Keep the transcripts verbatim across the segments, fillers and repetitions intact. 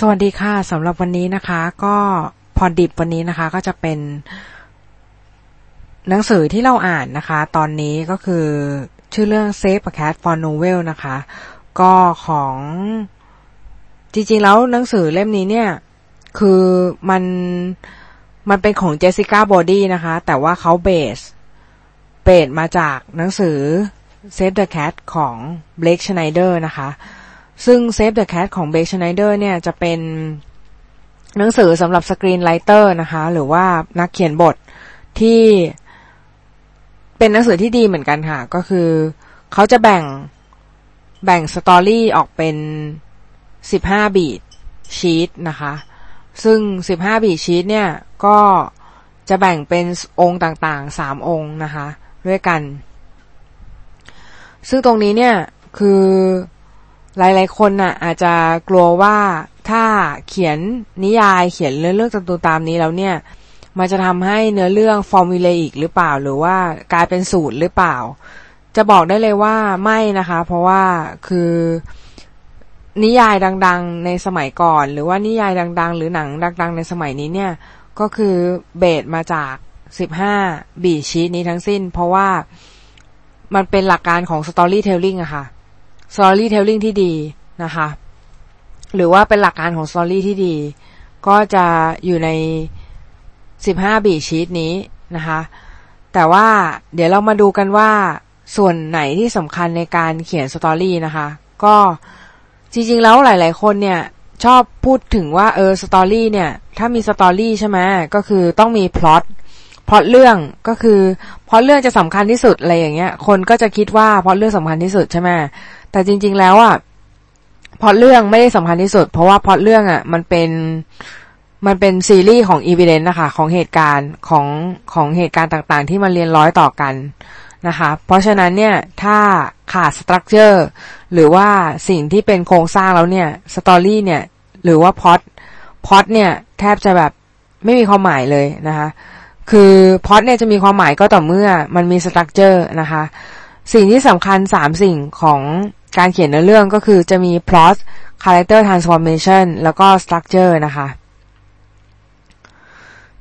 สวัสดีค่ะสำหรับวันนี้นะคะก็พอดิบวันนี้นะคะก็จะเป็นหนังสือที่เราอ่านนะคะตอนนี้ก็คือชื่อเรื่อง Save the Cat for Novel นะคะก็ของจริงๆแล้วหนังสือเล่มนี้เนี่ยคือมันมันเป็นของ Jessica Brody นะคะแต่ว่าเขาเบสเบสมาจากหนังสือ Save the Cat ของ Blake Snyder นะคะซึ่ง Save the Cat ของ Blake Snyder เนี่ยจะเป็นหนังสือสำหรับ Screenwriter นะคะหรือว่านักเขียนบทที่เป็นหนังสือที่ดีเหมือนกันค่ะก็คือเขาจะแบ่งแบ่งสตอรี่ออกเป็นสิบห้าบีทชีทนะคะซึ่งสิบห้าบีทชีทเนี่ยก็จะแบ่งเป็นองค์ต่างๆสามองค์นะคะด้วยกันซึ่งตรงนี้เนี่ยคือหลายๆคนน่ะอาจจะกลัวว่าถ้าเขียนนิยายเขียนเรื่องตามตัวตามนี้แล้วเนี่ยมันจะทำให้เนื้อเรื่องฟอร์มูเลอิกหรือเปล่าหรือว่ากลายเป็นสูตรหรือเปล่าจะบอกได้เลยว่าไม่นะคะเพราะว่าคือนิยายดังๆในสมัยก่อนหรือว่านิยายดังๆหรือหนังดังๆในสมัยนี้เนี่ยก็คือเบสมาจากสิบห้าบีชีทนี้ทั้งสิ้นเพราะว่ามันเป็นหลักการของ storytelling อะค่ะ storytelling ที่ดีนะคะหรือว่าเป็นหลักการของ story ที่ดีก็จะอยู่ในสิบห้าบีชีทนี้นะคะแต่ว่าเดี๋ยวเรามาดูกันว่าส่วนไหนที่สำคัญในการเขียนสตอรี่นะคะก็จริงๆแล้วหลายๆคนเนี่ยชอบพูดถึงว่าเออสตอรี่เนี่ยถ้ามีสตอรี่ใช่ไหมก็คือต้องมีพล็อตพล็อตเรื่องก็คือพล็อตเรื่องจะสำคัญที่สุดอะไรอย่างเงี้ยคนก็จะคิดว่าพล็อตเรื่องสำคัญที่สุดใช่ไหมแต่จริงๆแล้วอ่ะพล็อตเรื่องไม่ได้สำคัญที่สุดเพราะว่าพล็อตเรื่องอ่ะมันเป็นมันเป็นซีรีส์ของ evidence นะคะของเหตุการณ์ของของเหตุการณ์ต่างๆที่มันเรียนร้อยต่อกันนะคะเพราะฉะนั้นเนี่ยถ้าขาด structure หรือว่าสิ่งที่เป็นโครงสร้างแล้วเนี่ย story เนี่ยหรือว่า plot plot เนี่ยแทบจะแบบไม่มีความหมายเลยนะคะคือ plot เนี่ยจะมีความหมายก็ต่อเมื่อมันมี structure นะคะสิ่งที่สำคัญสามสิ่งของการเขียนเนื้อเรื่องก็คือจะมี plot character transformation แล้วก็ structure นะคะ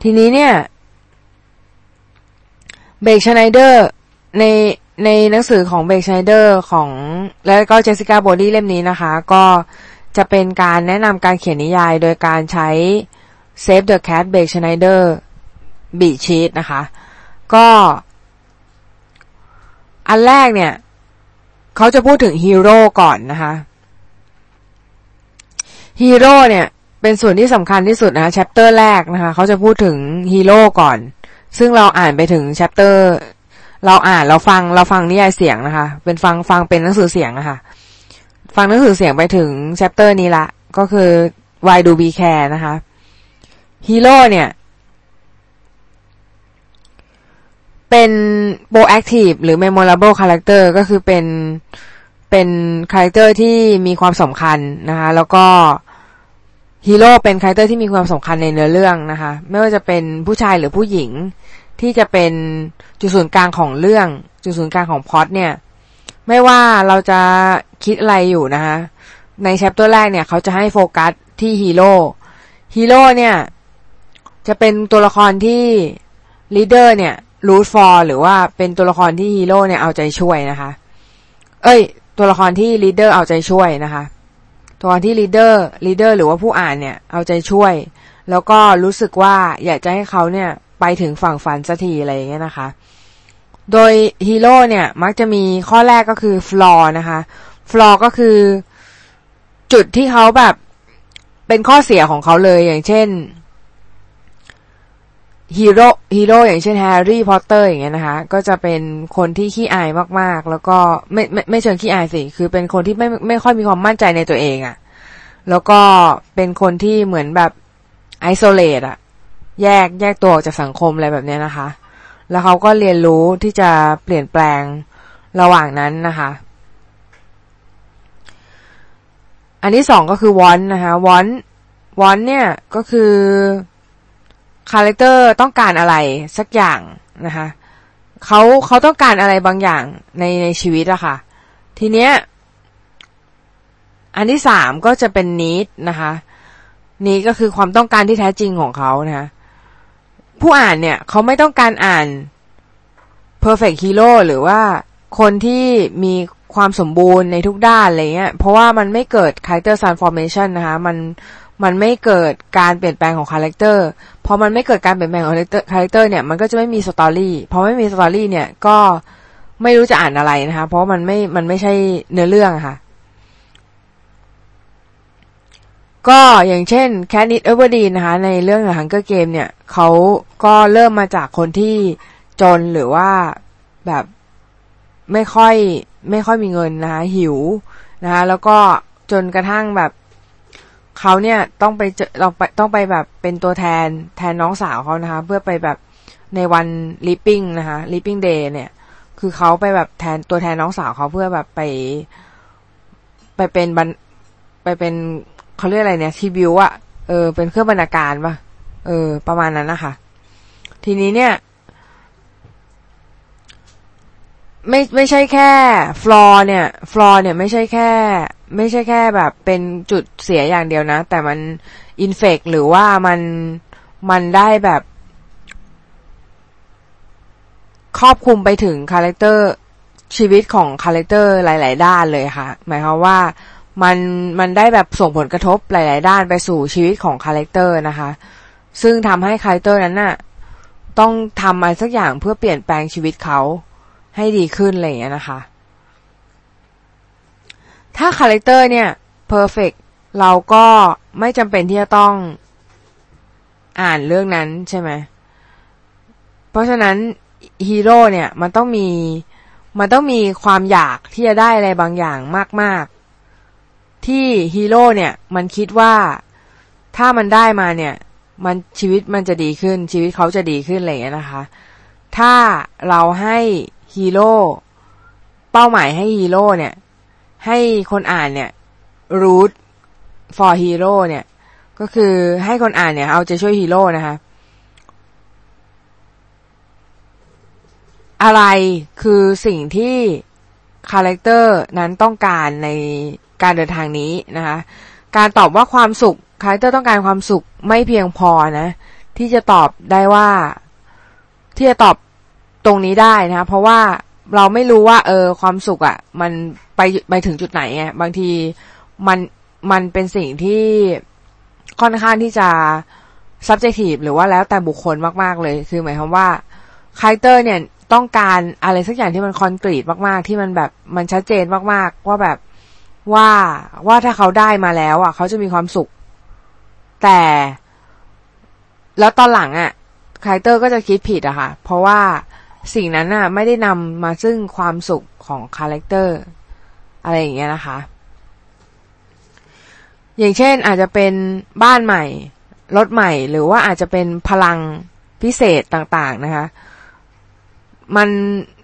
ทีนี้เนี่ยเบคชไนเดอร์ในในหนังสือของเบคชไนเดอร์ของแล้วก็เจสสิก้าโบดี้เล่มนี้นะคะก็จะเป็นการแนะนำการเขียนนิยายโดยการใช้ Save the Cat เบคชไนเดอร์บีชีทนะคะก็อันแรกเนี่ยเขาจะพูดถึงฮีโร่ก่อนนะคะฮีโร่เนี่ยเป็นส่วนที่สำคัญที่สุดนะคะแชปเตอร์แรกนะคะเขาจะพูดถึงฮีโร่ก่อนซึ่งเราอ่านไปถึงแชปเตอร์เราอ่านเราฟังเราฟังนิยายเสียงนะคะเป็นฟังฟังเป็นหนังสือเสียงนะคะฟังหนังสือเสียงไปถึงแชปเตอร์นี้ละก็คือ Why Do We Care นะคะฮีโร่เนี่ยเป็น proactive หรือ memorable character ก็คือเป็นเป็นคาแรคเตอร์ที่มีความสำคัญนะคะแล้วก็ฮีโร่เป็นคาแรคเตอร์ที่มีความสำคัญในเนื้อเรื่องนะคะไม่ว่าจะเป็นผู้ชายหรือผู้หญิงที่จะเป็นจุดศูนย์กลางของเรื่องจุดศูนย์กลางของพล็อตเนี่ยไม่ว่าเราจะคิดอะไรอยู่นะคะในแชปเตอร์แรกเนี่ยเขาจะให้โฟกัสที่ฮีโร่ฮีโร่เนี่ยจะเป็นตัวละครที่ลีดเดอร์เนี่ยรูทฟอร์หรือว่าเป็นตัวละครที่ฮีโร่เนี่ยเอาใจช่วยนะคะเอ้ยตัวละครที่ลีดเดอร์เอาใจช่วยนะคะตอนที่ลีดเดอร์ลีดเดอร์หรือว่าผู้อ่านเนี่ยเอาใจช่วยแล้วก็รู้สึกว่าอยากจะให้เขาเนี่ยไปถึงฝั่งฝันสักทีอะไรอย่างเงี้ยนะคะโดยฮีโร่เนี่ยมักจะมีข้อแรกก็คือฟลอร์นะคะฟลอร์ก็คือจุดที่เขาแบบเป็นข้อเสียของเขาเลยอย่างเช่นฮีโร่ฮีโร่อย่างเช่นแฮร์รี่พอตเตอร์อย่างเงี้ยนะคะก็จะเป็นคนที่ขี้อายมากๆแล้วก็ไม่ไม่ไม่เชิงขี้อายสิคือเป็นคนที่ไม่ไม่ค่อยมีความมั่นใจในตัวเองอ่ะแล้วก็เป็นคนที่เหมือนแบบไอโซเลตอ่ะแยกแยกตัวออกจากสังคมอะไรแบบเนี้ยนะคะแล้วเขาก็เรียนรู้ที่จะเปลี่ยนแปลงระหว่างนั้นนะคะอันที่สองก็คือวอนนะคะวอนวอนเนี่ยก็คือคาแรคเตอร์ต้องการอะไรสักอย่างนะคะเขาเขาต้องการอะไรบางอย่างในในชีวิตอะค่ะทีเนี้ยอันที่สามก็จะเป็น need นะคะ นี้ก็คือความต้องการที่แท้จริงของเขานะผู้อ่านเนี่ยเขาไม่ต้องการอ่าน perfect hero หรือว่าคนที่มีความสมบูรณ์ในทุกด้านอะไรเงี้ยเพราะว่ามันไม่เกิด character transformation นะคะมันมันไม่เกิดการเปลี่ยนแปลงของคาแรคเตอร์พอมันไม่เกิดการเปลี่ยนแปลงของคาแรคเตอร์เนี่ยมันก็จะไม่มีสตอรี่พอไม่มีสตอรี่เนี่ยก็ไม่รู้จะอ่านอะไรนะคะเพราะมันไม่มันไม่ใช่เนื้อเรื่องค่ะก็อย่างเช่น Katniss Everdeen นะคะในเรื่อง Hunger Game เนี่ยเขาก็เริ่มมาจากคนที่จนหรือว่าแบบไม่ค่อยไม่ค่อยมีเงินนะคะหิวนะคะแล้วก็จนกระทั่งแบบเขาเนี่ยต้องไปเจอเราต้องไปแบบเป็นตัวแทนแทนน้องสาวเขานะคะเพื่อไปแบบในวัน Leaping นะคะ Leaping Day เนี่ยคือเขาไปแบบแทนตัวแทนน้องสาวเขาเพื่อแบบไปไปเป็นบันไปเป็นเขาเรียกอะไรเนี่ยทีบิวอะเออเป็นเครื่องบรรณาการป่ะเออประมาณนั้นนะคะทีนี้เนี่ยไม่ไม่ใช่แค่ฟลอร์เนี่ยฟลอร์เนี่ยไม่ใช่แค่ไม่ใช่แค่แบบเป็นจุดเสียอย่างเดียวนะแต่มันอินเฟคหรือว่ามันมันได้แบบครอบคลุมไปถึงคาแรคเตอร์ชีวิตของคาแรคเตอร์หลายๆด้านเลยค่ะหมายความว่ามันมันได้แบบส่งผลกระทบหลายๆด้านไปสู่ชีวิตของคาแรคเตอร์นะคะซึ่งทำให้คาแรคเตอร์นั้นน่ะต้องทำอะไรสักอย่างเพื่อเปลี่ยนแปลงชีวิตเขาให้ดีขึ้นอะไรอย่างเงี้ยนะคะถ้าคาแรคเตอร์เนี่ยเพอร์เฟคเราก็ไม่จำเป็นที่จะต้องอ่านเรื่องนั้นใช่ไหมเพราะฉะนั้นฮีโร่เนี่ยมันต้องมีมันต้องมีความอยากที่จะได้อะไรบางอย่างมากๆที่ฮีโร่เนี่ยมันคิดว่าถ้ามันได้มาเนี่ยมันชีวิตมันจะดีขึ้นชีวิตเขาจะดีขึ้นอะไรอย่างเงี้ยนะคะถ้าเราให้ฮีโร่เป้าหมายให้ฮีโร่เนี่ยให้คนอ่านเนี่ย root for hero เนี่ยก็คือให้คนอ่านเนี่ยเอาใจช่วยฮีโร่นะคะอะไรคือสิ่งที่คาแรคเตอร์นั้นต้องการในการเดินทางนี้นะคะการตอบว่าความสุขคาแรคเตอร์ต้องการความสุขไม่เพียงพอนะที่จะตอบได้ว่าที่จะตอบตรงนี้ได้นะเพราะว่าเราไม่รู้ว่าเออความสุขอ่ะมันไปไปถึงจุดไหนไงบางทีมันมันเป็นสิ่งที่ค่อนข้างที่จะ subjective หรือว่าแล้วแต่บุคคลมากๆเลยคือหมายความว่าคาแรคเตอร์เนี่ยต้องการอะไรสักอย่างที่มันคอนกรีตมากๆที่มันแบบมันชัดเจนมากๆว่าแบบว่าว่าถ้าเขาได้มาแล้วอ่ะเขาจะมีความสุขแต่แล้วตอนหลังอ่ะคาแรคเตอร์ก็จะคิดผิดอะค่ะเพราะว่าสิ่งนั้นน่ะไม่ได้นำมาซึ่งความสุขของคาแรคเตอร์อะไรอย่างเงี้ยนะคะอย่างเช่นอาจจะเป็นบ้านใหม่รถใหม่หรือว่าอาจจะเป็นพลังพิเศษต่างๆนะคะมัน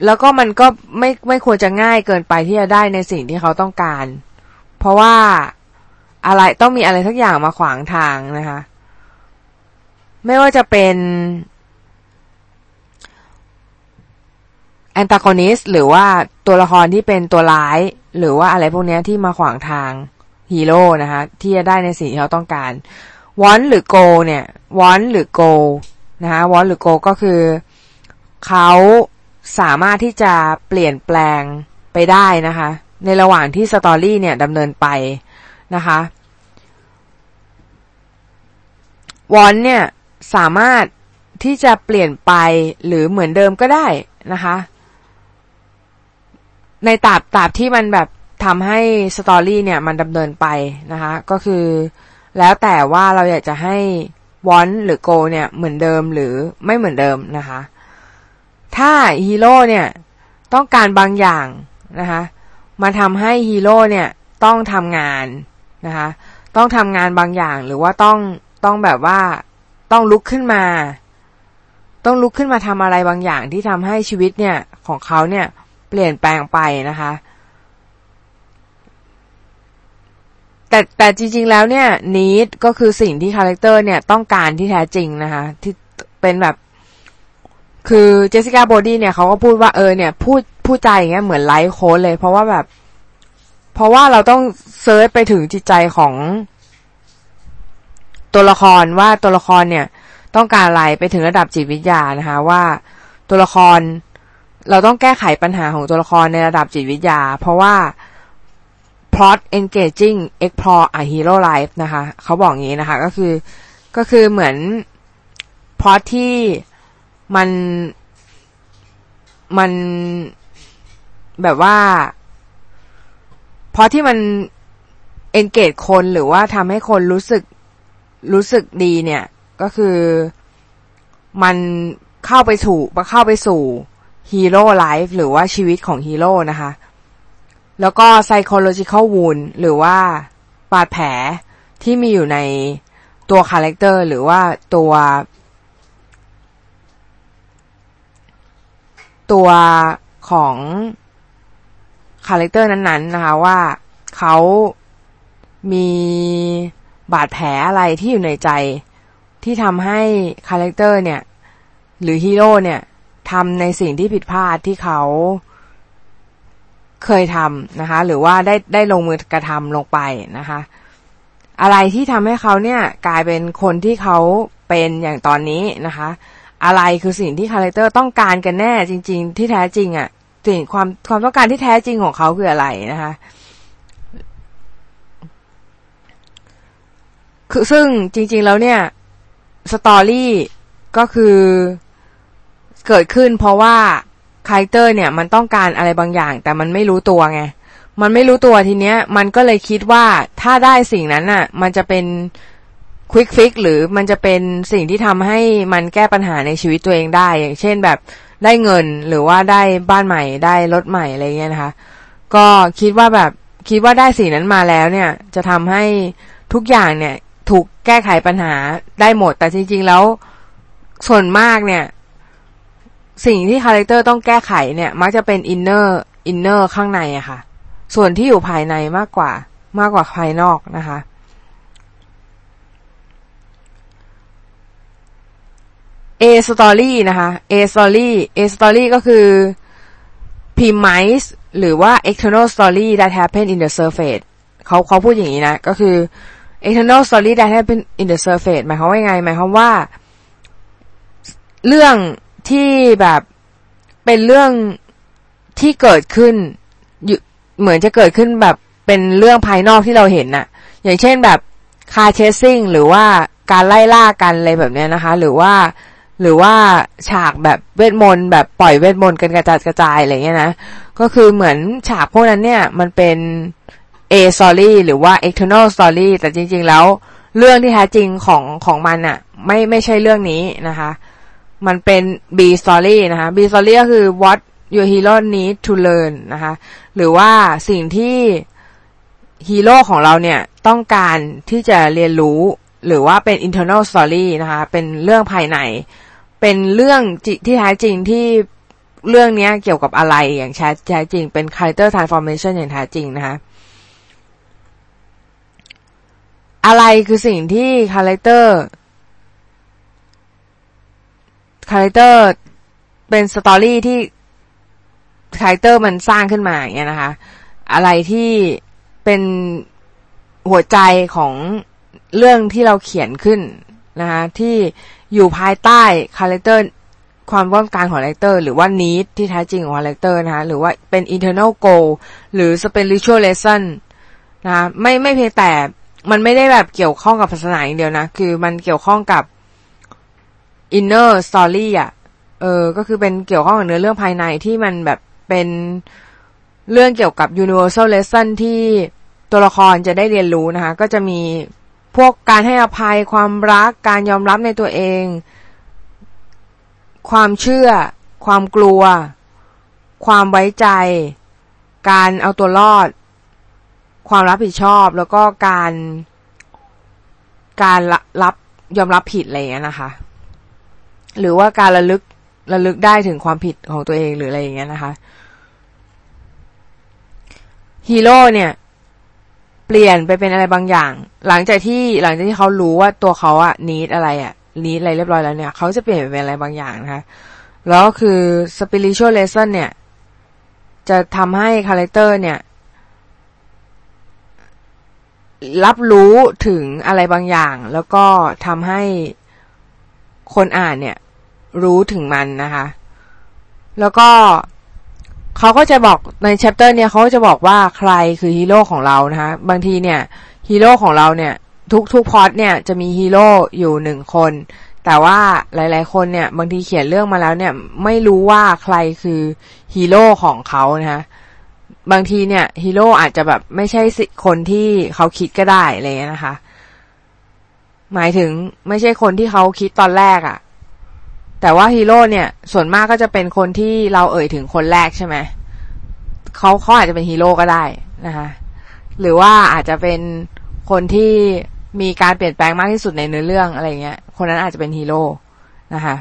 แล้วก็มันก็ไม่ไม่ควรจะง่ายเกินไปที่จะได้ในสิ่งที่เขาต้องการเพราะว่าอะไรต้องมีอะไรสักอย่างมาขวางทางนะคะไม่ว่าจะเป็นแอนตาโกนิสต์หรือว่าตัวละครที่เป็นตัวร้ายหรือว่าอะไรพวกนี้ที่มาขวางทางฮีโร่นะคะที่จะได้ในสิ่งที่เขาต้องการวอนหรือโกเนี่ยวอนหรือโกนะคะวอนหรือโกก็คือเขาสามารถที่จะเปลี่ยนแปลงไปได้นะคะในระหว่างที่สตอรี่เนี่ยดำเนินไปนะคะวอนเนี่ยสามารถที่จะเปลี่ยนไปหรือเหมือนเดิมก็ได้นะคะในตราบตราบที่มันแบบทำให้สตอรี่เนี่ยมันดำเนินไปนะคะก็คือแล้วแต่ว่าเราอยากจะให้วอนหรือโกเนี่ยเหมือนเดิมหรือไม่เหมือนเดิมนะคะถ้าฮีโร่เนี่ยต้องการบางอย่างนะคะมาทำให้ฮีโร่เนี่ยต้องทำงานนะคะต้องทำงานบางอย่างหรือว่าต้องต้องแบบว่าต้องลุกขึ้นมาต้องลุกขึ้นมาทำอะไรบางอย่างที่ทำให้ชีวิตเนี่ยของเขาเนี่ยเปลี่ยนแปลงไปนะคะแต่แต่จริงๆแล้วเนี่ย need ก็คือสิ่งที่คาแรคเตอร์เนี่ยต้องการที่แท้จริงนะคะที่เป็นแบบคือ Jessica Brody เนี่ยเขาก็พูดว่าเออเนี่ยพูดพูดใจอย่างเงี้ยเหมือนไลฟ์โค้ชเลยเพราะว่าแบบเพราะว่าเราต้องเซิร์ชไปถึงจิตใจของ ตัวละครว่าตัวละครเนี่ยต้องการอะไรไปถึงระดับจิตวิทยานะคะว่าตัวละครเราต้องแก้ไขปัญหาของตัวละครในระดับจิตวิทยาเพราะว่า plot engaging explore a hero life นะคะเขาบอกงี้นะคะก็คือก็คือเหมือน plot ที่มันมันแบบว่า plot ที่มัน engage คนหรือว่าทำให้คนรู้สึกรู้สึกดีเนี่ยก็คือมันเข้าไปสู่เข้าไปสู่ฮีโร่ไลฟ์หรือว่าชีวิตของฮีโร่นะคะแล้วก็ psychological wound หรือว่าบาดแผลที่มีอยู่ในตัวคาแรคเตอร์หรือว่าตัวตัวของคาแรคเตอร์นั้นๆ น, นะคะว่าเขามีบาดแผลอะไรที่อยู่ในใจที่ทำให้คาแรคเตอร์เนี่ยหรือฮีโร่เนี่ยทำในสิ่งที่ผิดพลาดที่เขาเคยทำนะคะหรือว่าได้ได้ลงมือกระทำลงไปนะคะอะไรที่ทำให้เขาเนี่ยกลายเป็นคนที่เขาเป็นอย่างตอนนี้นะคะอะไรคือสิ่งที่คาแรคเตอร์ต้องการกันแน่จริงๆที่แท้จริงอ่ะสิ่งความความต้องการที่แท้จริงของเขาคืออะไรนะคะคือซึ่งจริงๆแล้วเนี่ยสตอรี่ก็คือเกิดขึ้นเพราะว่าคาแรคเตอร์เนี่ยมันต้องการอะไรบางอย่างแต่มันไม่รู้ตัวไงมันไม่รู้ตัวทีเนี้ยมันก็เลยคิดว่าถ้าได้สิ่งนั้นน่ะมันจะเป็นควิกฟิกหรือมันจะเป็นสิ่งที่ทำให้มันแก้ปัญหาในชีวิตตัวเองได้อย่างเช่นแบบได้เงินหรือว่าได้บ้านใหม่ได้รถใหม่อะไรเงี้ยนะคะก็คิดว่าแบบคิดว่าได้สิ่งนั้นมาแล้วเนี่ยจะทำให้ทุกอย่างเนี่ยถูกแก้ไขปัญหาได้หมดแต่จริงๆแล้วส่วนมากเนี่ยสิ่งที่คาแรคเตอร์ต้องแก้ไขเนี่ยมักจะเป็นอินเนอร์อินเนอร์ข้างในอะค่ะส่วนที่อยู่ภายในมากกว่ามากกว่าภายนอกนะคะA story นะคะ A story A story ก็คือ premise หรือว่า external story that happen in the surface เขาเขาพูดอย่างนี้นะก็คือ external story that happen in the surface หมายความว่าไงหมายความว่าเรื่องที่แบบเป็นเรื่องที่เกิดขึ้นเหมือนจะเกิดขึ้นแบบเป็นเรื่องภายนอกที่เราเห็นน่ะอย่างเช่นแบบคาร์เชสซิ่งหรือว่าการไล่ล่ากันอะไรแบบนี้นะคะหรือว่าหรือว่าฉากแบบเวทมนต์แบบปล่อยเวทมนต์กันกระจัดกระจายอะไรเงี้ยนะก็คือเหมือนฉากพวกนั้นเนี่ยมันเป็น A story หรือว่า external story แต่จริงๆแล้วเรื่องที่แท้จริงของของมันน่ะไม่ไม่ใช่เรื่องนี้นะคะมันเป็น B story นะคะ B story ก็คือ what your hero need to learn นะคะหรือว่าสิ่งที่ฮีโร่ของเราเนี่ยต้องการที่จะเรียนรู้หรือว่าเป็น internal story นะคะเป็นเรื่องภายในเป็นเรื่องที่แท้จริงที่เรื่องนี้เกี่ยวกับอะไรอย่างแท้จริงเป็น character transformation อย่างแท้จริงนะคะอะไรคือสิ่งที่ characterคาแรคเตอร์เป็นสตอรี่ที่คาแรคเตอร์มันสร้างขึ้นมาอย่างเงี้ยนะคะอะไรที่เป็นหัวใจของเรื่องที่เราเขียนขึ้นนะคะที่อยู่ภายใต้คาแรคเตอร์ความต้องการของคาแรคเตอร์หรือว่า need ที่แท้จริงของคาแรคเตอร์นะคะหรือว่าเป็น internal goal หรือ spiritual lesson นะคะไม่ไม่เพียงแต่มันไม่ได้แบบเกี่ยวข้องกับศาสนาอย่างเดียวนะคือมันเกี่ยวข้องกับinner story อ่ะเออก็คือเป็นเกี่ยวข้องกับเนื้อเรื่องภายในที่มันแบบเป็นเรื่องเกี่ยวกับ universal lesson ที่ตัวละครจะได้เรียนรู้นะคะก็จะมีพวกการให้อภัยความรักการยอมรับในตัวเองความเชื่อความกลัวความไว้ใจการเอาตัวรอดความรับผิดชอบแล้วก็การการรับยอมรับผิดอะไรอย่างเงี้ยนะคะหรือว่าการระลึกระลึกได้ถึงความผิดของตัวเองหรืออะไรอย่างเงี้ยนะคะฮีโร่เนี่ยเปลี่ยนไปเป็นอะไรบางอย่างหลังจากที่หลังจากที่เขารู้ว่าตัวเขาอะนีดอะไรอะนีดอะไรเรียบร้อยแล้วเนี่ยเขาจะเปลี่ยนไปเป็นอะไรบางอย่างนะคะแล้วก็คือ spiritual lesson เนี่ยจะทำให้คาแรคเตอร์เนี่ย รับรู้ถึงอะไรบางอย่างแล้วก็ทำให้คนอ่านเนี่ยรู้ถึงมันนะคะแล้วก็เขาก็จะบอกในแชปเตอร์เนี่ยเขาจะบอกว่าใครคือฮีโร่ของเรานะคะบางทีเนี่ยฮีโร่ของเราเนี่ยทุกทุกพล็อตเนี่ยจะมีฮีโร่อยู่หนึ่งคนแต่ว่าหลายๆคนเนี่ยบางทีเขียนเรื่องมาแล้วเนี่ยไม่รู้ว่าใครคือฮีโร่ของเขานะคะบางทีเนี่ยฮีโร่อาจจะแบบไม่ใช่คนที่เขาคิดก็ได้อะไรเงี้ยนะคะหมายถึงไม่ใช่คนที่เขาคิดตอนแรกอ่ะแต่ว่าฮีโร่เนี่ยส่วนมากก็จะเป็นคนที่เราเอ่ยถึงคนแรกใช่ไหมเขาเขาอาจจะเป็นฮีโร่ก็ได้นะคะหรือว่าอาจจะเป็นคนที่มีการเปลี่ยนแปลงมากที่สุดในเนื้อเรื่องอะไรเงี้ยคนนั้นอาจจะเป็นฮีโร่นะคะ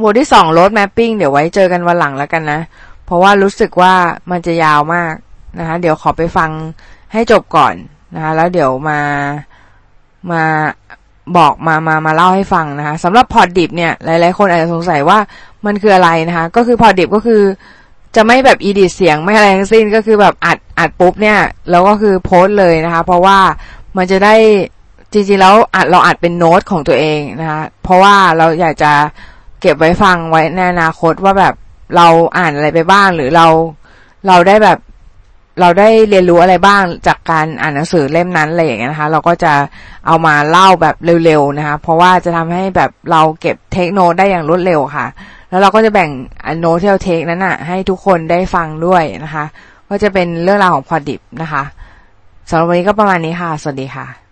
บทที่สอง road mapping เดี๋ยวไว้เจอกันวันหลังแล้วกันนะเพราะว่ารู้สึกว่ามันจะยาวมากนะคะเดี๋ยวขอไปฟังให้จบก่อนนะคะแล้วเดี๋ยวมามาบอกมามามาเล่าให้ฟังนะคะสำหรับพอร์ตดิบเนี่ยหลายๆคนอาจจะสงสัยว่ามันคืออะไรนะคะก็คือพอร์ตดิบก็คือจะไม่แบบอีดิทเสียงไม่อะไรทั้งสิ้นก็คือแบบอัดอัดปุ๊บเนี่ยแล้วก็คือโพสต์เลยนะคะเพราะว่ามันจะได้จริงๆแล้วอัดเราอัดเป็นโน้ตของตัวเองนะคะเพราะว่าเราอยากจะเก็บไว้ฟังไว้ในอนาคตว่าแบบเราอ่านอะไรไปบ้างหรือเราเราได้แบบเราได้เรียนรู้อะไรบ้างจากการอ่านหนังสือเล่มนั้นอะไรอย่างเงี้ยนะคะเราก็จะเอามาเล่าแบบเร็วๆนะคะเพราะว่าจะทำให้แบบเราเก็บเทคโนได้อย่างรวดเร็วค่ะแล้วเราก็จะแบ่งโน้ตที่เราเทคนั้นน่ะให้ทุกคนได้ฟังด้วยนะคะก็จะเป็นเรื่องราวของพอดิบนะคะสำหรับวันนี้ก็ประมาณนี้ค่ะสวัสดีค่ะ